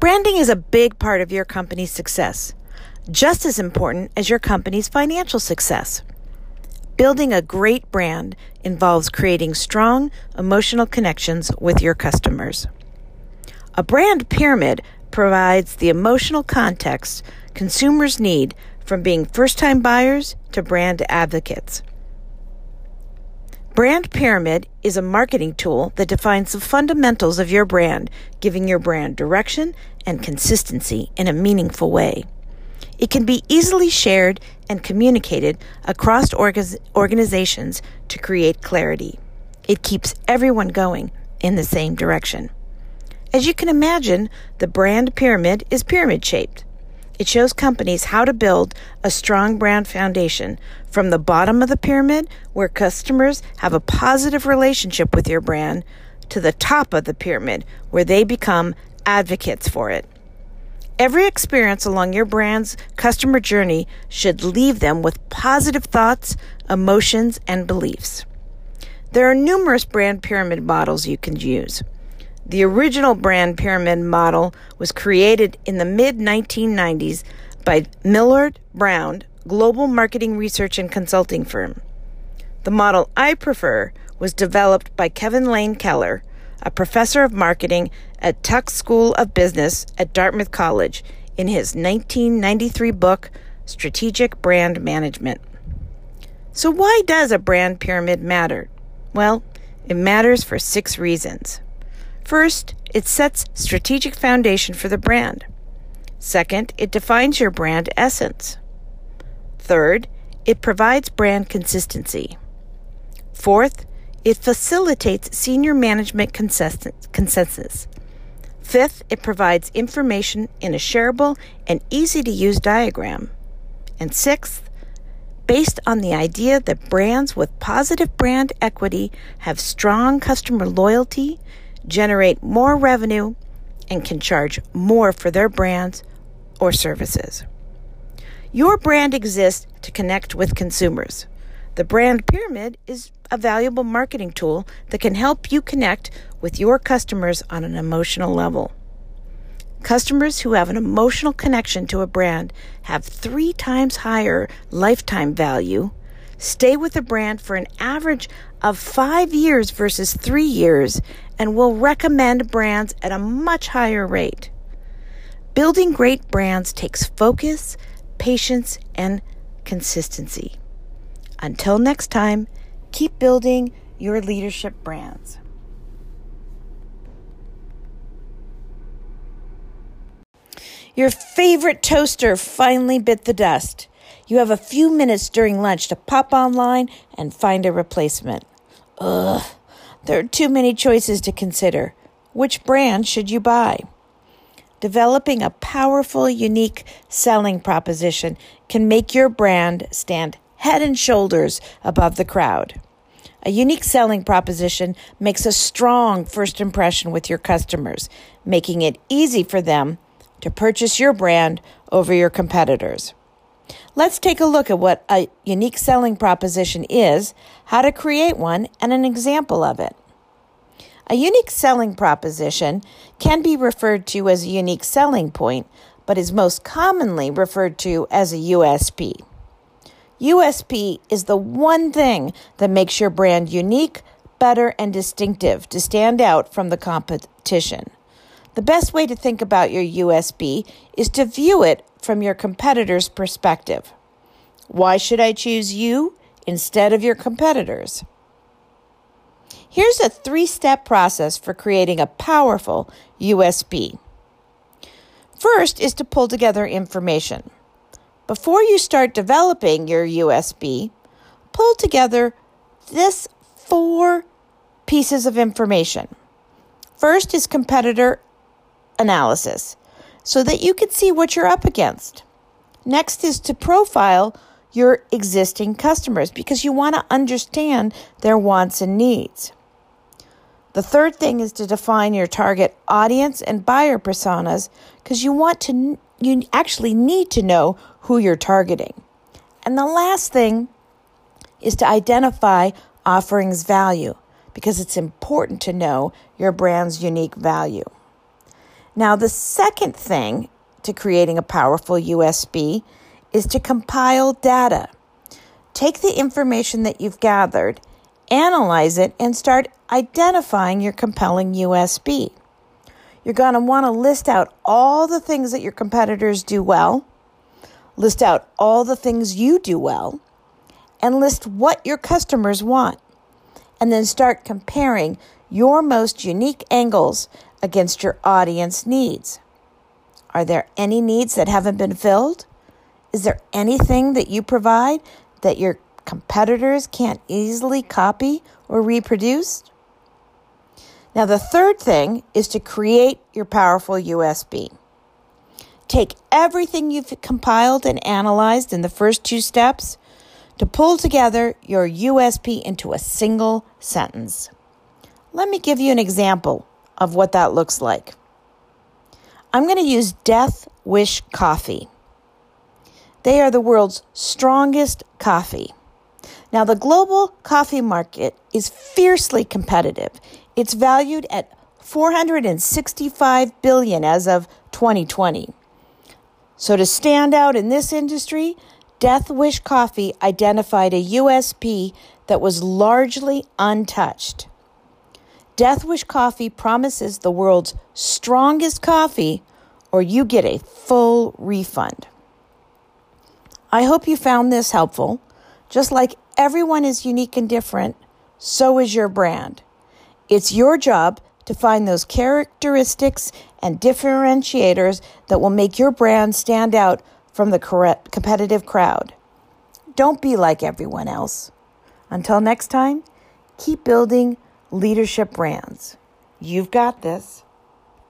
Branding is a big part of your company's success, just as important as your company's financial success. Building a great brand involves creating strong emotional connections with your customers. A brand pyramid provides the emotional context consumers need, from being first-time buyers to brand advocates. Brand Pyramid is a marketing tool that defines the fundamentals of your brand, giving your brand direction and consistency in a meaningful way. It can be easily shared and communicated across organizations to create clarity. It keeps everyone going in the same direction. As you can imagine, the Brand Pyramid is pyramid-shaped. It shows companies how to build a strong brand foundation from the bottom of the pyramid, where customers have a positive relationship with your brand, to the top of the pyramid, where they become advocates for it. Every experience along your brand's customer journey should leave them with positive thoughts, emotions, and beliefs. There are numerous brand pyramid models you can use. The original brand pyramid model was created in the mid-1990s by Millard Brown, global marketing research and consulting firm. The model I prefer was developed by Kevin Lane Keller, a professor of marketing at Tuck School of Business at Dartmouth College, in his 1993 book, Strategic Brand Management. So why does a brand pyramid matter? Well, it matters for 6 reasons. First, it sets strategic foundation for the brand. Second, it defines your brand essence. Third, it provides brand consistency. Fourth, it facilitates senior management consensus. Fifth, it provides information in a shareable and easy-to-use diagram. And sixth, based on the idea that brands with positive brand equity have strong customer loyalty, generate more revenue, and can charge more for their brands or services. Your brand exists to connect with consumers. The brand pyramid is a valuable marketing tool that can help you connect with your customers on an emotional level. Customers who have an emotional connection to a brand have 3 times higher lifetime value, stay with a brand for an average of 5 years versus 3 years, and will recommend brands at a much higher rate. Building great brands takes focus, patience, and consistency. Until next time, keep building your leadership brands. Your favorite toaster finally bit the dust. You have a few minutes during lunch to pop online and find a replacement. Ugh, there are too many choices to consider. Which brand should you buy? Developing a powerful, unique selling proposition can make your brand stand head and shoulders above the crowd. A unique selling proposition makes a strong first impression with your customers, making it easy for them to purchase your brand over your competitors. Let's take a look at what a unique selling proposition is, how to create one, and an example of it. A unique selling proposition can be referred to as a unique selling point, but is most commonly referred to as a USP. USP is the one thing that makes your brand unique, better, and distinctive to stand out from the competition. The best way to think about your USP is to view it from your competitor's perspective. Why should I choose you instead of your competitors? Here's a 3-step process for creating a powerful USP. First is to pull together information. Before you start developing your USP, pull together this 4 pieces of information. First is competitor analysis, so that you can see what you're up against. Next is to profile your existing customers, because you want to understand their wants and needs. The third thing is to define your target audience and buyer personas, because you actually need to know who you're targeting. And the last thing is to identify offerings value, because it's important to know your brand's unique value. Now, the second thing to creating a powerful USB is to compile data. Take the information that you've gathered, analyze it, and start identifying your compelling USB. You're going to want to list out all the things that your competitors do well, list out all the things you do well, and list what your customers want. And then start comparing your most unique angles against your audience needs. Are there any needs that haven't been filled? Is there anything that you provide that your competitors can't easily copy or reproduce? Now, the third thing is to create your powerful USB. Take everything you've compiled and analyzed in the first two steps to pull together your USB into a single sentence. Let me give you an example of what that looks like. I'm going to use Death Wish Coffee. They are the world's strongest coffee. Now, the global coffee market is fiercely competitive. It's valued at $465 billion as of 2020. So to stand out in this industry, Death Wish Coffee identified a USP that was largely untouched. Death Wish Coffee promises the world's strongest coffee, or you get a full refund. I hope you found this helpful. Just like everyone is unique and different, so is your brand. It's your job to find those characteristics and differentiators that will make your brand stand out from the competitive crowd. Don't be like everyone else. Until next time, keep building leadership brands. You've got this.